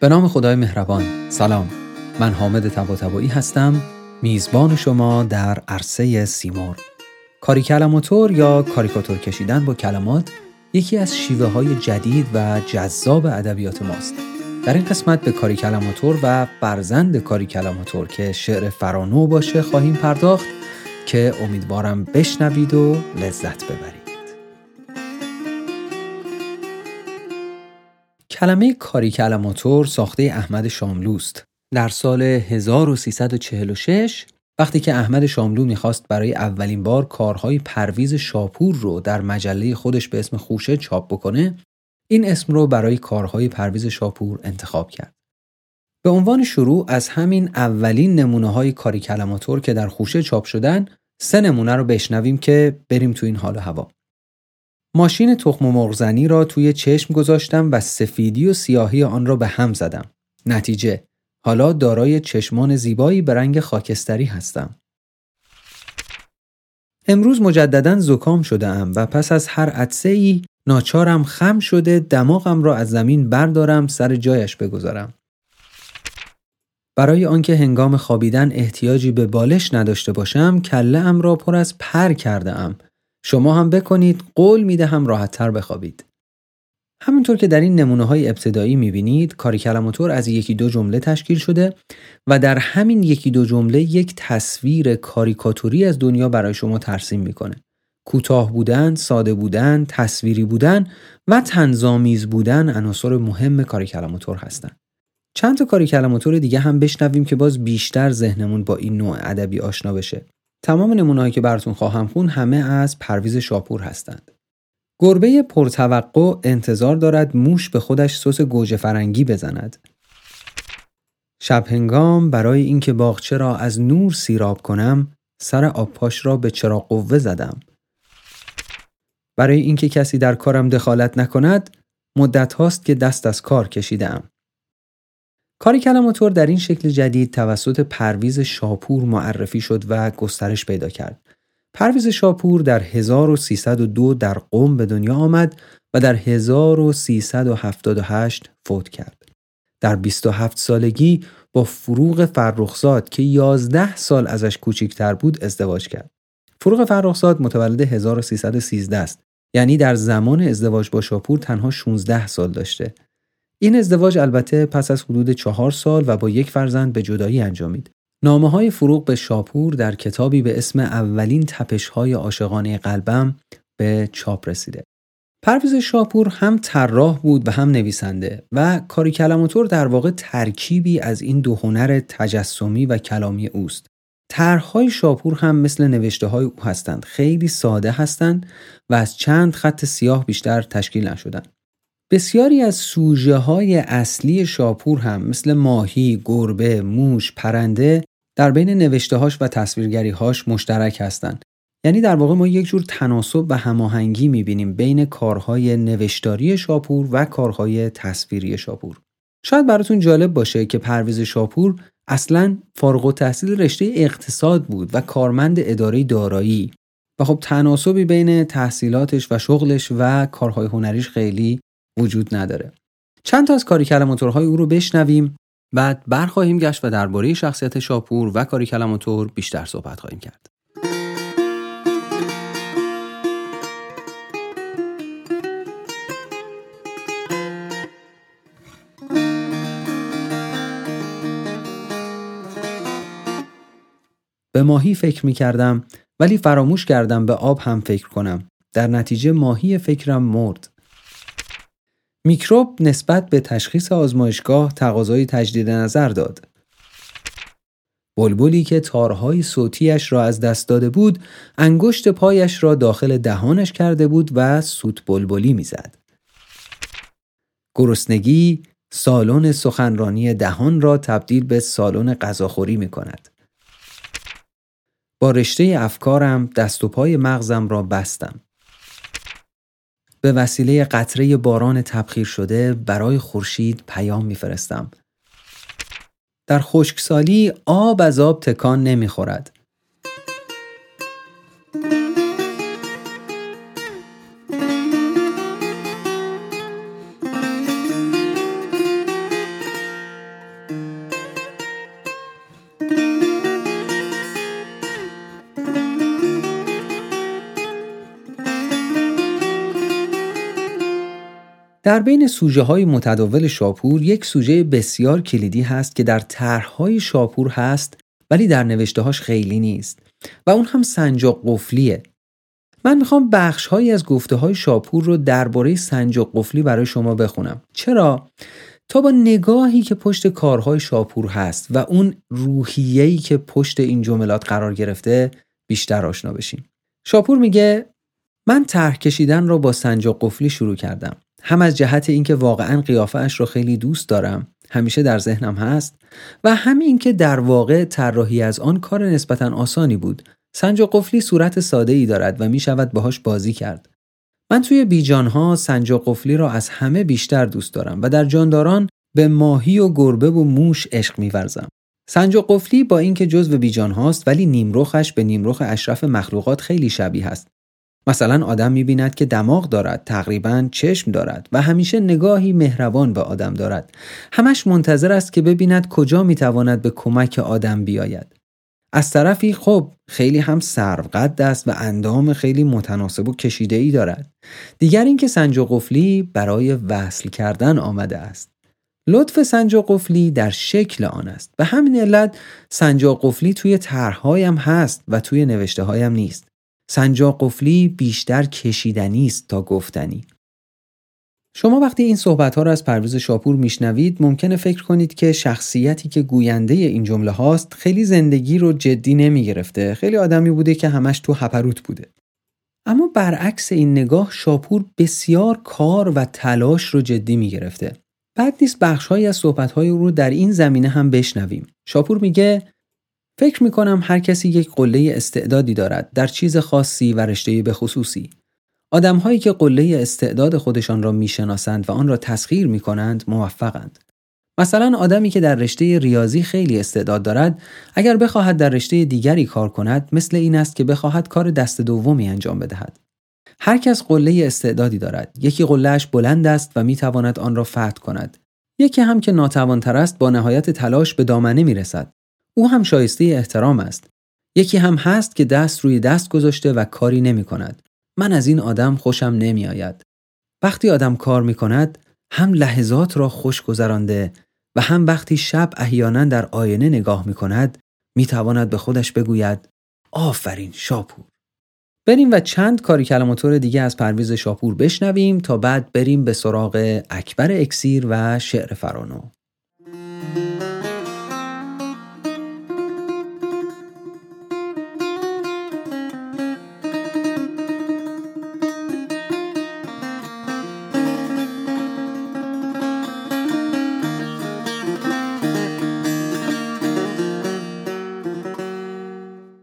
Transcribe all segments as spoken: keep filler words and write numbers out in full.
به نام خدای مهربان. سلام، من حامد طباطبایی هستم، میزبان شما در عرصه سیمرغ. کاریکلماتور یا کاریکاتور کشیدن با کلمات یکی از شیوه‌های جدید و جذاب ادبیات ماست. در این قسمت به کاریکلماتور و فرزند کاریکلماتور که شعر فرانو باشه خواهیم پرداخت که امیدوارم بشنوید و لذت ببرید. کلمه کاریکلماتور ساخته احمد شاملوست. در سال هزار و سیصد و چهل و شش وقتی که احمد شاملو میخواست برای اولین بار کارهای پرویز شاپور رو در مجله خودش به اسم خوشه چاپ بکنه، این اسم رو برای کارهای پرویز شاپور انتخاب کرد. به عنوان شروع از همین اولین نمونه‌های کاریکلماتور که در خوشه چاپ شدن، سه نمونه رو بشنویم که بریم تو این حال و هوا. ماشین تخم مرغ زنی را توی چشم گذاشتم و سفیدی و سیاهی آن را به هم زدم. نتیجه، حالا دارای چشمان زیبایی به رنگ خاکستری هستم. امروز مجدداً زکام شده ام و پس از هر عطسه‌ای ناچارم خم شده دماغم را از زمین بردارم سر جایش بگذارم. برای آنکه هنگام خوابیدن احتیاجی به بالش نداشته باشم، کله ام را پر از پر کرده ام. شما هم بکنید، قول میدهم راحت‌تر بخوابید. همونطور که در این نمونه‌های ابتدایی می‌بینید، کاریکلماتور از یکی دو جمله تشکیل شده و در همین یکی دو جمله یک تصویر کاریکاتوری از دنیا برای شما ترسیم می‌کنه. کوتاه بودن، ساده بودن، تصویری بودن و طنزآمیز بودن عناصر مهم کاریکلماتور هستند. چند تا کاریکلماتور دیگه هم بشنویم که باز بیشتر ذهنمون با این نوع ادبی آشنا بشه. تمام نمونه‌هایی که براتون خواهم خون همه از پرویز شاپور هستند. گربه پرتوقع انتظار دارد موش به خودش سس گوجه فرنگی بزند. شب هنگام برای اینکه باغچه را از نور سیراب کنم، سر آبپاش را به چراغ قوه زدم. برای اینکه کسی در کارم دخالت نکند، مدت هاست که دست از کار کشیدم. کاریکلماتور در این شکل جدید توسط پرویز شاپور معرفی شد و گسترش پیدا کرد. پرویز شاپور در هزار و سیصد و دو در قم به دنیا آمد و در هزار و سیصد و هفتاد و هشت فوت کرد. در بیست و هفت سالگی با فروغ فرخزاد که یازده سال ازش کوچکتر بود ازدواج کرد. فروغ فرخزاد متولد هزار و سیصد و سیزده است، یعنی در زمان ازدواج با شاپور تنها شانزده سال داشته. این ازدواج البته پس از حدود چهار سال و با یک فرزند به جدایی انجامید. نامه‌های فروغ به شاپور در کتابی به اسم اولین تپش‌های عاشقانه قلبم به چاپ رسیده. پرویز شاپور هم طراح بود و هم نویسنده و کاریکلماتور در واقع ترکیبی از این دو هنر تجسمی و کلامی اوست. طرح‌های شاپور هم مثل نوشته‌های او هستند، خیلی ساده هستند و از چند خط سیاه بیشتر تشکیل نشدند. بسیاری از سوژه‌های اصلی شاپور هم مثل ماهی، گربه، موش، پرنده در بین نوشته‌هاش و تصویرگری‌هاش مشترک هستند. یعنی در واقع ما یک جور تناسب و هماهنگی می‌بینیم بین کارهای نوشتاری شاپور و کارهای تصویری شاپور. شاید براتون جالب باشه که پرویز شاپور اصلاً فارغ‌التحصیل رشته اقتصاد بود و کارمند اداره دارایی و خب تناسبی بین تحصیلاتش و شغلش و کارهای هنریش خیلی وجود نداره. چند تا از کاریکلماتورهای او رو بشنویم، بعد برخواهیم گشت و درباره شخصیت شاپور و کاریکلماتور بیشتر صحبت خواهیم کرد. به ماهی فکر می کردم ولی فراموش کردم به آب هم فکر کنم. در نتیجه ماهی فکرم مرد. میکروب نسبت به تشخیص آزمایشگاه تقاضای تجدید نظر داد. بلبلی که تارهای صوتیش را از دست داده بود، انگشت پایش را داخل دهانش کرده بود و سوت بلبلی میزد. گرسنگی سالن سخنرانی دهان را تبدیل به سالن غذاخوری میکند. با رشته افکارم دست و پای مغزم را بستم. به وسیله قطره باران تبخیر شده برای خورشید پیام میفرستم. در خشکسالی آب از آب تکان نمیخورد. در بین سوژه‌های متداول شاپور یک سوژه بسیار کلیدی هست که در طرح‌های شاپور هست ولی در نوشته‌هاش خیلی نیست و اون هم سنجاق قفلیه. من میخوام بخش‌هایی از گفته‌های شاپور رو درباره سنجاق قفلی برای شما بخونم. چرا؟ تا با نگاهی که پشت کارهای شاپور هست و اون روحیه‌ای که پشت این جملات قرار گرفته بیشتر آشنا بشیم. شاپور میگه من طرح کشیدن رو با سنجاق قفلی شروع کردم. هم از جهت اینکه واقعاً قیافه‌اش رو خیلی دوست دارم، همیشه در ذهنم هست، و هم اینکه در واقع طراحی از آن کار نسبتاً آسانی بود. سنجاق قفلی صورت ساده‌ای دارد و می شود باهاش بازی کرد. من توی بیجان‌ها سنجاق قفلی را از همه بیشتر دوست دارم و در جانداران به ماهی و گربه و موش عشق می‌ورزم. سنجاق قفلی با اینکه جزو بیجان‌هاست ولی نیمرخش به نیمرخ اشرف مخلوقات خیلی شبیه است. مثلا آدم می‌بیند که دماغ دارد، تقریباً چشم دارد و همیشه نگاهی مهربان به آدم دارد. همش منتظر است که ببیند کجا می‌تواند به کمک آدم بیاید. از طرفی خب خیلی هم سرقد است و اندام خیلی متناسب و کشیده‌ای دارد. دیگر این که سنجاق قفلی برای وصل کردن آمده است. لطف سنجاق قفلی در شکل آن است. به همین علت سنجاق قفلی توی طرح‌هایم هست و توی نوشته‌هایم نیست. سنجاق قفلی بیشتر کشیدنی است تا گفتنی. شما وقتی این صحبت‌ها را از پرویز شاپور میشنوید ممکنه فکر کنید که شخصیتی که گوینده این جمله هاست خیلی زندگی رو جدی نمیگرفته، خیلی آدمی بوده که همش تو هپروت بوده. اما برعکس این نگاه شاپور بسیار کار و تلاش رو جدی میگرفته. بد نیست بخش‌هایی از صحبت‌های او رو در این زمینه هم بشنویم. شاپور میگه فکر می‌کنم هر کسی یک قله استعدادی دارد در چیز خاصی و رشته به خصوصی. آدم‌هایی که قله استعداد خودشان را می‌شناسند و آن را تسخیر می‌کنند موفقند. مثلا آدمی که در رشته ریاضی خیلی استعداد دارد، اگر بخواهد در رشته دیگری کار کند، مثل این است که بخواهد کار دست دومی انجام بدهد. هر کس قله استعدادی دارد. یکی قله‌اش بلند است و می‌تواند آن را فتح کند. یکی هم که ناتوان‌تر است با نهایت تلاش به دامنه می‌رسد. او هم شایسته احترام است. یکی هم هست که دست روی دست گذاشته و کاری نمی‌کند. من از این آدم خوشم نمی آید. وقتی آدم کار می کند هم لحظات را خوش گذرانده و هم وقتی شب احیانا در آینه نگاه می کند می تواند به خودش بگوید آفرین شاپور. بریم و چند کاری کلماتور دیگه از پرویز شاپور بشنویم تا بعد بریم به سراغ اکبر اکسیر و شعر فرانو.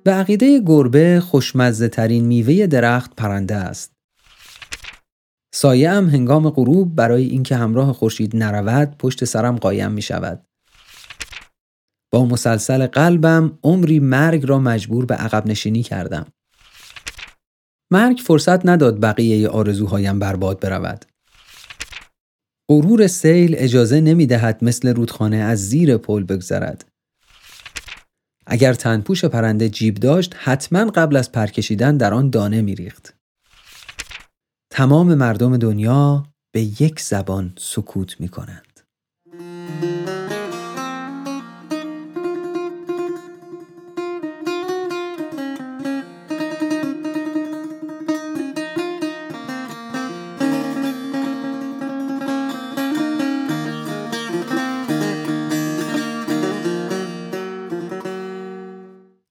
به عقیده گربه خوشمزه ترین میوه درخت پرنده است. سایه ام هنگام غروب برای اینکه همراه خورشید نرود پشت سرم قایم می شود. با مسلسل قلبم عمری مرگ را مجبور به عقب نشینی کردم. مرگ فرصت نداد بقیه آرزوهایم برباد برود. غرور سیل اجازه نمی دهد مثل رودخانه از زیر پل بگذرد. اگر تنپوش پرنده جیب داشت حتما قبل از پرکشیدن در آن دانه میریخت. تمام مردم دنیا به یک زبان سکوت میکنند.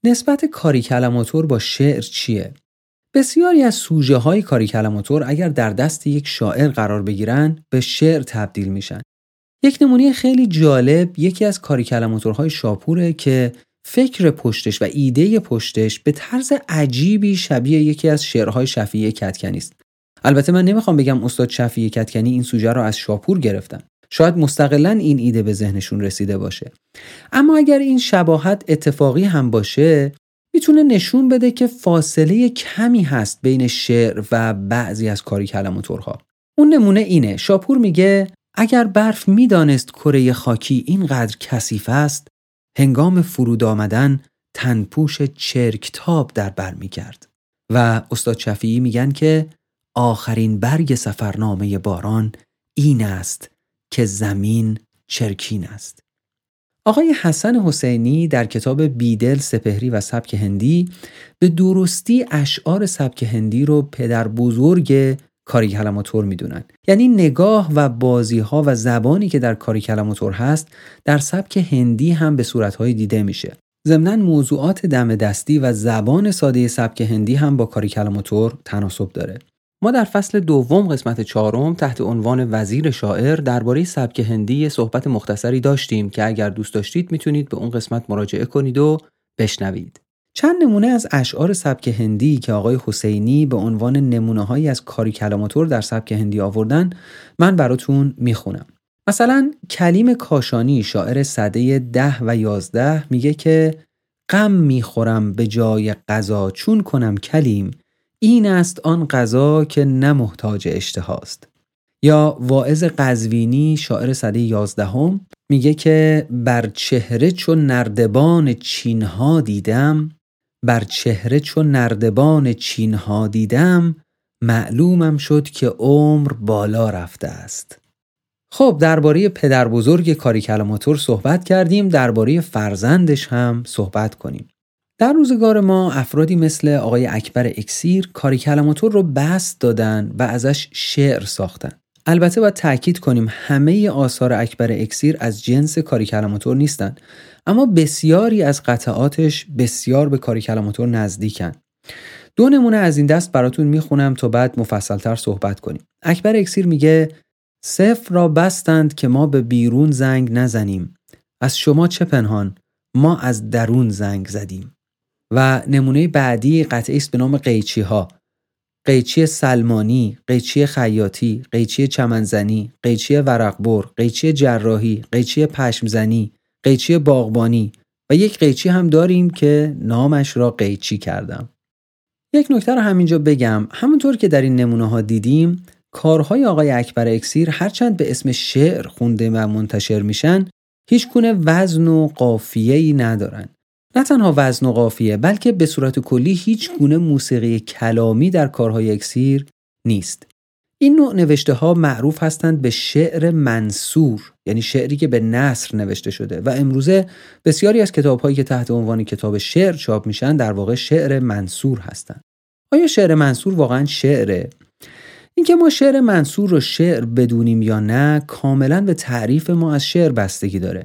نسبت کاری کلماتور با شعر چیه؟ بسیاری از سوژه های کاری کلماتور اگر در دست یک شاعر قرار بگیرن به شعر تبدیل میشن. یک نمونه خیلی جالب یکی از کاری کلماتورهای شاپوره که فکر پشتش و ایده پشتش به طرز عجیبی شبیه یکی از شعرهای شفیعی کدکنی است. البته من نمیخوام بگم استاد شفیعی کدکنی این سوژه رو از شاپور گرفتن. شاید مستقلاً این ایده به ذهنشون رسیده باشه. اما اگر این شباهت اتفاقی هم باشه میتونه نشون بده که فاصله کمی هست بین شعر و بعضی از کاری کلماتورها. اون نمونه اینه. شاپور میگه اگر برف میدانست کره خاکی اینقدر کثیف است، هنگام فرود آمدن تنپوش چرکتاب در بر میکرد. و استاد شفیعی میگن که آخرین برگ سفرنامه باران این است که زمین چرکین است. آقای حسن حسینی در کتاب بیدل، سپهری و سبک هندی به درستی اشعار سبک هندی رو پدر بزرگ کاری کلماتور میدونن. یعنی نگاه و بازی‌ها و زبانی که در کاری کلماتور هست در سبک هندی هم به صورت‌های دیده میشه. ضمناً موضوعات دم دستی و زبان ساده سبک هندی هم با کاری کلماتور تناسب داره. ما در فصل دوم قسمت چهارم تحت عنوان وزیر شاعر درباره سبک هندی صحبت مختصری داشتیم که اگر دوست داشتید میتونید به اون قسمت مراجعه کنید و بشنوید. چند نمونه از اشعار سبک هندی که آقای حسینی به عنوان نمونه‌هایی از کاری کلماتور در سبک هندی آوردن من براتون میخونم. مثلا کلیم کاشانی شاعر سده ده و یازده میگه که غم میخورم به جای غذا چون کنم کلیم، این است آن غذا که نه محتاج اشتهاست. یا واعظ قزوینی شاعر سده یازدهم میگه که بر چهره چون نردبان چینها دیدم، بر چهره چون نردبان چینها دیدم، معلومم شد که عمر بالا رفته است. خب درباره پدر بزرگ کاری کلماتور صحبت کردیم، درباره فرزندش هم صحبت کنیم. در روزگار ما افرادی مثل آقای اکبر اکسیر کاری کلماتور رو بسط دادن و ازش شعر ساختن. البته باید تأکید کنیم همه آثار اکبر اکسیر از جنس کاری کلماتور نیستن، اما بسیاری از قطعاتش بسیار به کاری کلماتور نزدیکن. دو نمونه از این دست براتون میخونم تا بعد مفصلتر صحبت کنیم. اکبر اکسیر میگه سفر را بستند که ما به بیرون زنگ نزنیم، از شما چه پنهان، ما از درون زنگ زدیم. و نمونه بعدی قطعه است به نام قیچی ها. قیچی سلمانی، قیچی خیاطی، قیچی چمنزنی، قیچی ورقبر، قیچی جراحی، قیچی پشمزنی، قیچی باغبانی و یک قیچی هم داریم که نامش را قیچی کردم. یک نکته رو همینجا بگم، همونطور که در این نمونه ها دیدیم کارهای آقای اکبر اکسیر هرچند به اسم شعر خونده و منتشر میشن هیچ گونه وزن و قافیه‌ای ندارن. نه تنها وزن و قافیه بلکه به صورت کلی هیچ گونه موسیقی کلامی در کارهای اکسیر نیست. این نوع نوشته ها معروف هستند به شعر منصور، یعنی شعری که به نثر نوشته شده و امروزه بسیاری از کتاب هایی که تحت عنوان کتاب شعر چاپ میشن در واقع شعر منصور هستند. آیا شعر منصور واقعا شعره؟ اینکه ما شعر منصور رو شعر بدونیم یا نه کاملا به تعریف ما از شعر بستگی داره.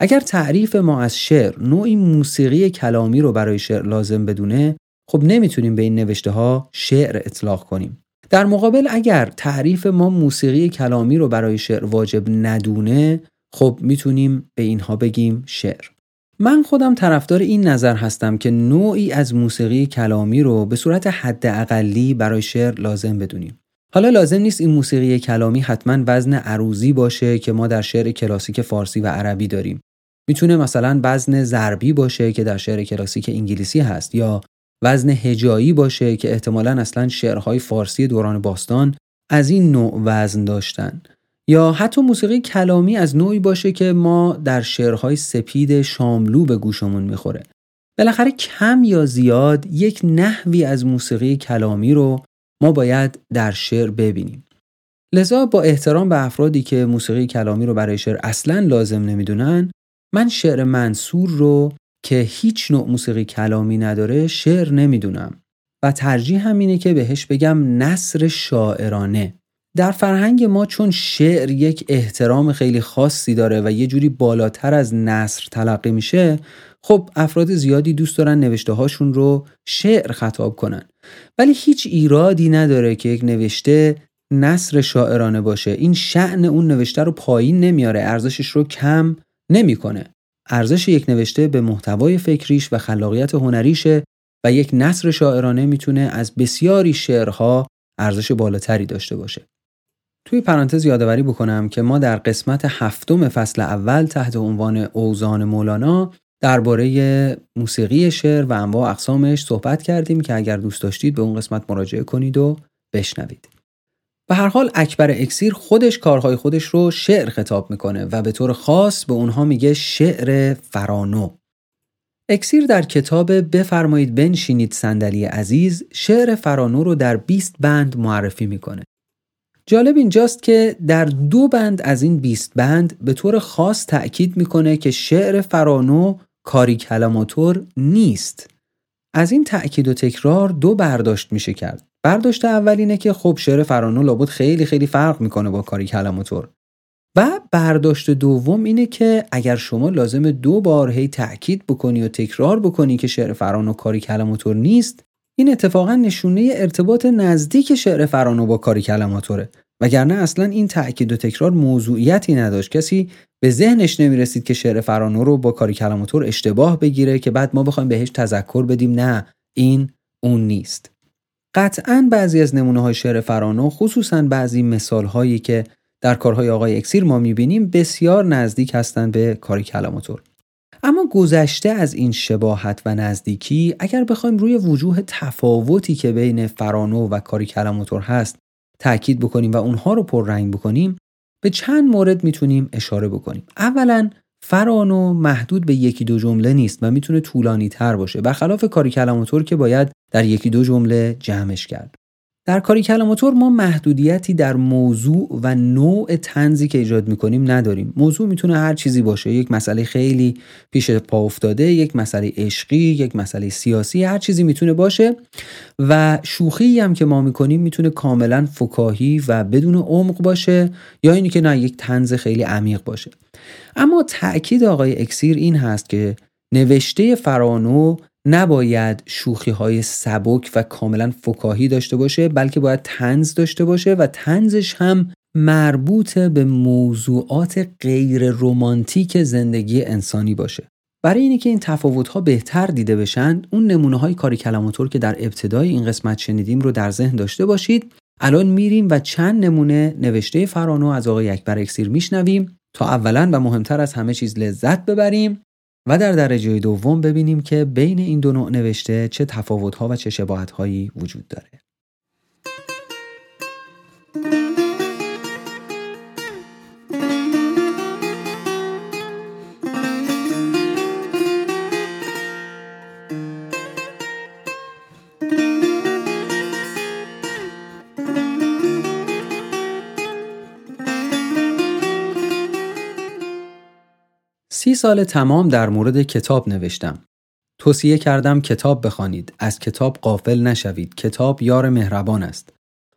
اگر تعریف ما از شعر نوعی موسیقی کلامی رو برای شعر لازم بدونه، خب نمیتونیم به این نوشته ها شعر اطلاق کنیم. در مقابل اگر تعریف ما موسیقی کلامی رو برای شعر واجب ندونه، خب میتونیم به اینها بگیم شعر. من خودم طرفدار این نظر هستم که نوعی از موسیقی کلامی رو به صورت حداقلی برای شعر لازم بدونیم. حالا لازم نیست این موسیقی کلامی حتما وزن عروضی باشه که ما در شعر کلاسیک فارسی و عربی داریم. میتونه مثلا وزن ضربی باشه که در شعر کلاسیک انگلیسی هست، یا وزن هجایی باشه که احتمالاً اصلاً شعرهای فارسی دوران باستان از این نوع وزن داشتن، یا حتی موسیقی کلامی از نوعی باشه که ما در شعرهای سپید شاملو به گوشمون میخوره. بالاخره کم یا زیاد یک نحوی از موسیقی کلامی رو ما باید در شعر ببینیم. لذا با احترام به افرادی که موسیقی کلامی رو برای شعر اصلاً لازم نمیدونن، من شعر منصور رو که هیچ نوع موسیقی کلامی نداره شعر نمیدونم و ترجیح هم اینه که بهش بگم نثر شاعرانه. در فرهنگ ما چون شعر یک احترام خیلی خاصی داره و یه جوری بالاتر از نثر تلقی میشه، خب افراد زیادی دوست دارن نوشته هاشون رو شعر خطاب کنن. ولی هیچ ایرادی نداره که یک نوشته نثر شاعرانه باشه. این شأن اون نوشته رو پایین نمیاره، ارزشش رو کم نمیکنه. ارزش یک نوشته به محتوای فکریش و خلاقیت هنریشه و یک نثر شاعرانه میتونه از بسیاری شعرها ارزش بالاتری داشته باشه. توی پرانتز یادآوری بکنم که ما در قسمت هفتم فصل اول تحت عنوان اوزان مولانا درباره موسیقی شعر و انواع اقسامش صحبت کردیم که اگر دوست داشتید به اون قسمت مراجعه کنید و بشنوید. به هر حال اکبر اکسیر خودش کارهای خودش رو شعر خطاب میکنه و به طور خاص به اونها میگه شعر فرانو. اکسیر در کتاب بفرمایید بنشینید سندلی عزیز شعر فرانو رو در بیست بند معرفی میکنه. جالب اینجاست که در دو بند از این بیست بند به طور خاص تأکید میکنه که شعر فرانو کاری کلماتور نیست. از این تأکید و تکرار دو برداشت میشه کرد. برداشت اول اینه که خب شعر فرانو لابد خیلی خیلی فرق میکنه با کاری کلماتور، و برداشت دوم اینه که اگر شما لازم دو بار هی تأکید بکنی و تکرار بکنی که شعر فرانو کاری کلماتور نیست، این اتفاقا نشونه ارتباط نزدیک شعر فرانو با کاری کلماتوره، وگرنه اصلا این تأکید و تکرار موضوعیتی نداشت. کسی به ذهنش نمیرسید که شعر فرانو رو با کاری کلماتور اشتباه بگیره که بعد ما بخوایم بهش تذکر بدیم نه این اون نیست. قطعاً بعضی از نمونه‌های شعر فرانو، خصوصاً بعضی مثال‌هایی که در کارهای آقای اکسیر ما می‌بینیم، بسیار نزدیک هستند به کاری کلماتور. اما گذشته از این شباهت و نزدیکی، اگر بخوایم روی وجوه تفاوتی که بین فرانو و کاری کلماتور هست تأکید بکنیم و اونها رو پررنگ بکنیم، به چند مورد میتونیم اشاره بکنیم. اولاً فرانو محدود به یکی دو جمله نیست و میتونه طولانی تر باشه، برخلاف کاری کلماتور که باید در یکی دو جمله جمعش کرد. در کاری کلماتور ما محدودیتی در موضوع و نوع طنزی که ایجاد میکنیم نداریم. موضوع میتونه هر چیزی باشه، یک مسئله خیلی پیش پا افتاده، یک مسئله عشقی، یک مسئله سیاسی، هر چیزی میتونه باشه، و شوخی هم که ما میکنیم میتونه کاملا فکاهی و بدون عمق باشه، یا اینی که نه یک طنز خیلی عمیق باشه. اما تأکید آقای اکسیر این هست که نوشته فرانو نباید شوخی‌های سبک و کاملا فکاهی داشته باشه، بلکه باید طنز داشته باشه و طنزش هم مربوط به موضوعات غیر رمانتیک زندگی انسانی باشه. برای اینکه که این تفاوت‌ها بهتر دیده بشن، اون نمونه‌های کاری کلماتور که در ابتدای این قسمت شنیدیم رو در ذهن داشته باشید. الان میریم و چند نمونه نوشته فرانو از آقای اکبر اکسیر میشنویم تا اولاً و مهمتر از همه چیز لذت ببریم و در درجه دوم ببینیم که بین این دو نوع نوشته چه تفاوت‌ها و چه شباهت‌هایی وجود داره. سی سال تمام در مورد کتاب نوشتم. توصیه کردم کتاب بخوانید، از کتاب غافل نشوید، کتاب یار مهربان است.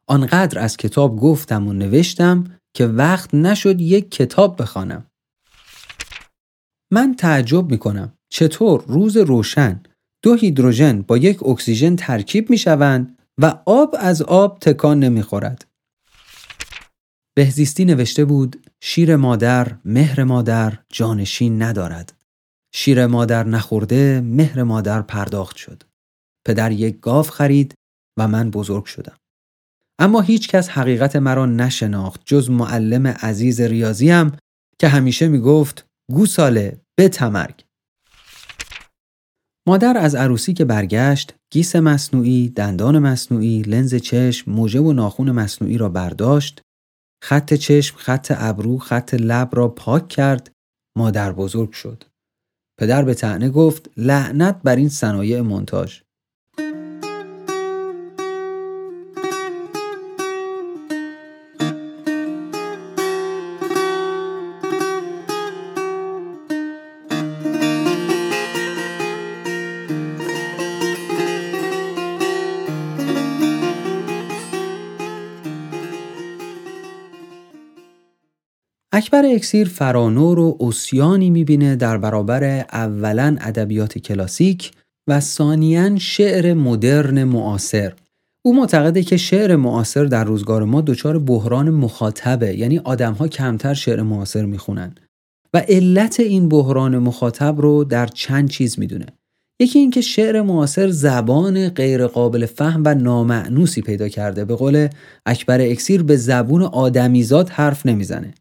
آنقدر از کتاب گفتم و نوشتم که وقت نشد یک کتاب بخوانم. من تعجب میکنم چطور روز روشن دو هیدروژن با یک اکسیژن ترکیب میشوند و آب از آب تکان نمیخورد. بهزیستی نوشته بود شیر مادر، مهر مادر جانشین ندارد. شیر مادر نخورده، مهر مادر پرداخت شد. پدر یک گاو خرید و من بزرگ شدم. اما هیچ کس حقیقت مرا نشناخت جز معلم عزیز ریاضیم که همیشه می گفت گوساله به تمرگ. مادر از عروسی که برگشت، گیس مصنوعی، دندان مصنوعی، لنز چشم، موجه و ناخون مصنوعی را برداشت، خط چشم، خط ابرو، خط لب را پاک کرد. مادر بزرگ شد. پدر به طعنه گفت لعنت بر این صنایع مونتاژ. اکبر اکسیر فرانو رو اوسیانی میبینه در برابر اولاً ادبیات کلاسیک و ثانیاً شعر مدرن معاصر. او معتقده که شعر معاصر در روزگار ما دچار بحران مخاطبه، یعنی آدم‌ها کمتر شعر معاصر میخونن و علت این بحران مخاطب رو در چند چیز میدونه. یکی این که شعر معاصر زبان غیر قابل فهم و نامأنوسی پیدا کرده، به قول اکبر اکسیر به زبون آدمیزاد حرف نمیزنه.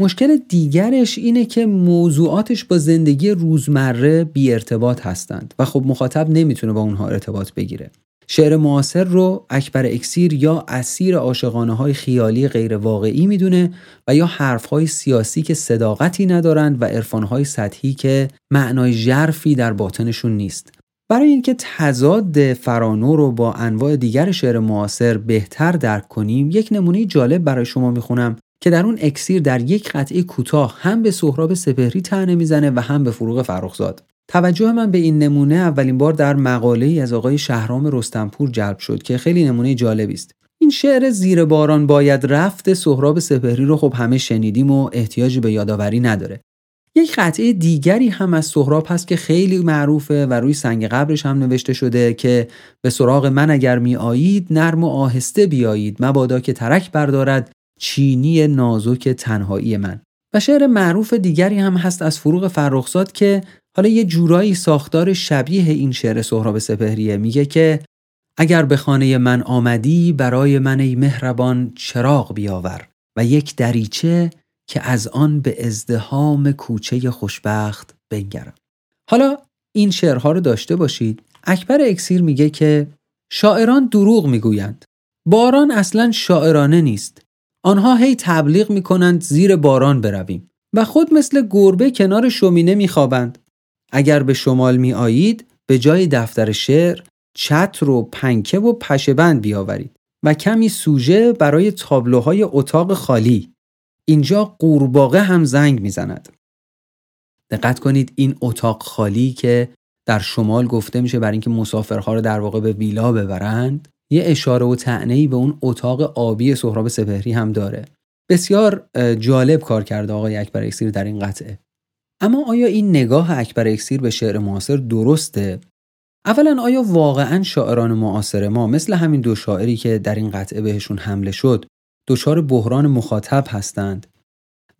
مشکل دیگرش اینه که موضوعاتش با زندگی روزمره بی ارتباط هستند و خب مخاطب نمیتونه با اونها ارتباط بگیره. شعر معاصر رو اکبر اکسیر یا اسیر عاشقانه های خیالی غیر واقعی میدونه و یا حرف های سیاسی که صداقتی ندارند و عرفان های سطحی که معنای ژرفی در باطنشون نیست. برای اینکه تضاد فرانو رو با انواع دیگر شعر معاصر بهتر درک کنیم، یک نمونه جالب برای شما میخونم که در اون اکسیر در یک قطعه کوتاه هم به سهراب سپهری طعنه میزنه و هم به فروغ فرخزاد. توجه من به این نمونه اولین بار در مقاله‌ای از آقای شهرام رستمپور جلب شد که خیلی نمونه جالبی است. این شعر زیر باران باید رفت سهراب سپهری رو خب همه شنیدیم و احتیاجی به یادآوری نداره. یک قطعه دیگری هم از سهراب هست که خیلی معروفه و روی سنگ قبرش هم نوشته شده که به سراغ من اگر می آیید نرم و آهسته بیایید، مبادا که ترک بردارد چینی نازک تنهایی من. و شعر معروف دیگری هم هست از فروغ فرخزاد که حالا یه جورایی ساختار شبیه این شعر سهراب سپهریه، میگه که اگر به خانه من آمدی برای من ای مهربان چراغ بیاور و یک دریچه که از آن به ازدحام کوچه خوشبخت بنگرم. حالا این شعرها رو داشته باشید. اکبر اکسیر میگه که شاعران دروغ میگویند، باران اصلا شاعرانه نیست، آنها هی تبلیغ میکنند زیر باران برویم و خود مثل گربه کنار شومینه میخوابند. اگر به شمال میآیید به جای دفتر شعر چتر و پنکه و پشه‌بند بیاورید و کمی سوژه برای تابلوهای اتاق خالی. اینجا قورباغه هم زنگ میزند. دقت کنید، این اتاق خالی که در شمال گفته میشه برای اینکه مسافرها رو در واقع به ویلا ببرند، یه اشاره و طعنه‌ای به اون اتاق آبی سهراب سپهری هم داره. بسیار جالب کار کرده آقای اکبر اکسیر در این قطعه. اما آیا این نگاه اکبر اکسیر به شعر معاصر درسته؟ اولا آیا واقعا شاعران معاصر ما مثل همین دو شاعری که در این قطعه بهشون حمله شد دچار بحران مخاطب هستند؟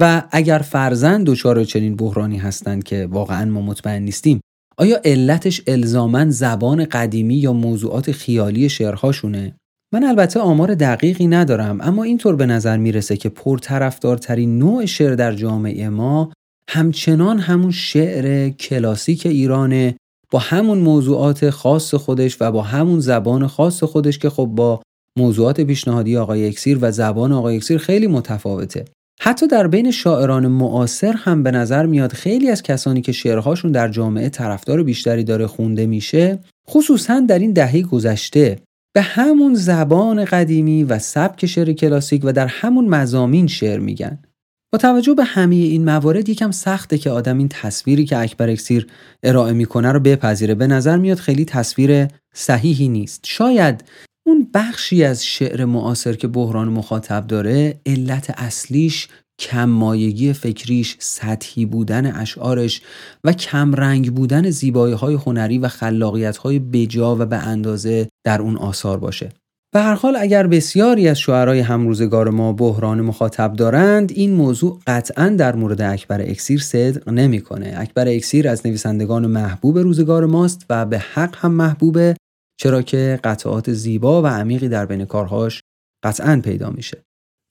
و اگر فرضاً دچار چنین بحرانی هستند که واقعاً ما مطمئن نیستیم، آیا علتش الزاماً زبان قدیمی یا موضوعات خیالی شعرهاشونه؟ من البته آمار دقیقی ندارم، اما اینطور به نظر میرسه که پرطرفدارترین نوع شعر در جامعه ما همچنان همون شعر کلاسیک ایرانه، با همون موضوعات خاص خودش و با همون زبان خاص خودش که خب با موضوعات پیشنهادی آقای اکسیر و زبان آقای اکسیر خیلی متفاوته. حتی در بین شاعران معاصر هم به نظر میاد خیلی از کسانی که شعرهاشون در جامعه طرفدار بیشتری داره خونده میشه، خصوصا در این دهه گذشته، به همون زبان قدیمی و سبک شعر کلاسیک و در همون مضامین شعر میگن. با توجه به همه این موارد یکم سخته که آدم این تصویری که اکبر اکسیر ارائه میکنه رو بپذیره. به نظر میاد خیلی تصویر صحیحی نیست. شاید اون بخشی از شعر معاصر که بحران مخاطب داره، علت اصلیش کم مایگی فکریش، سطحی بودن اشعارش و کم رنگ بودن زیبایی‌های هنری و خلاقیت‌های بجا و به اندازه در اون آثار باشه. به هر حال اگر بسیاری از شعرای همروزگار ما بحران مخاطب دارند، این موضوع قطعاً در مورد اکبر اکسیر صدق نمی‌کنه. اکبر اکسیر از نویسندگان محبوب روزگار ماست و به حق هم محبوبه، چرا که قطعات زیبا و عمیقی در بین کارهاش قطعاً پیدا میشه.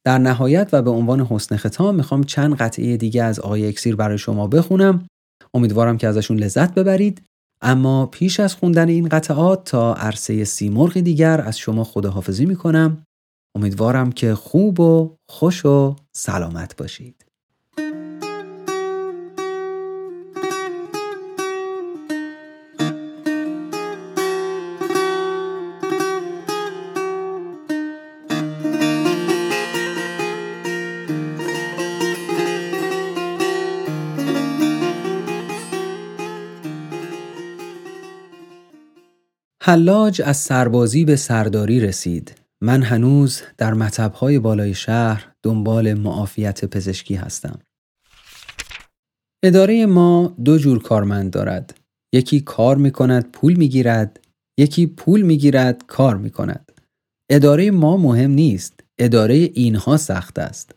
در نهایت و به عنوان حسن ختام میخوام چند قطعه دیگه از آقای اکسیر برای شما بخونم. امیدوارم که ازشون لذت ببرید. اما پیش از خوندن این قطعات تا عرصه سیمرغ دیگر از شما خداحافظی میکنم. امیدوارم که خوب و خوش و سلامت باشید. حلاج از سربازی به سرداری رسید. من هنوز در مطب‌های بالای شهر دنبال معافیت پزشکی هستم. اداره ما دو جور کارمند دارد. یکی کار می‌کند پول می‌گیرد، یکی پول می‌گیرد کار می‌کند. اداره ما مهم نیست، اداره اینها سخت است.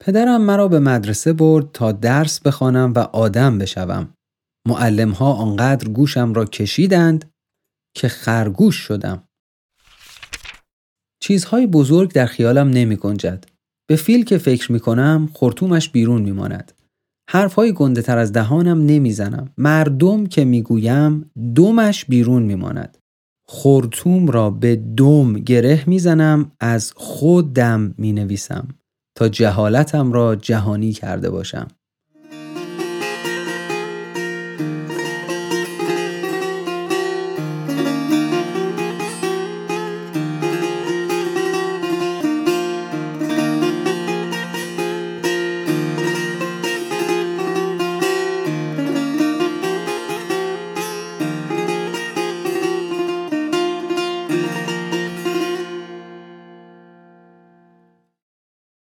پدرم مرا به مدرسه برد تا درس بخوانم و آدم بشوم. معلم‌ها آنقدر گوشم را کشیدند که خرگوش شدم. چیزهای بزرگ در خیالم نمی گنجد. به فیل که فکر می کنم خرطومش بیرون می ماند. حرفهای گنده تر از دهانم نمی زنم. مردم که می گویم دومش بیرون می ماند. خرطوم را به دوم گره می زنم، از خودم می نویسم تا جهالتم را جهانی کرده باشم.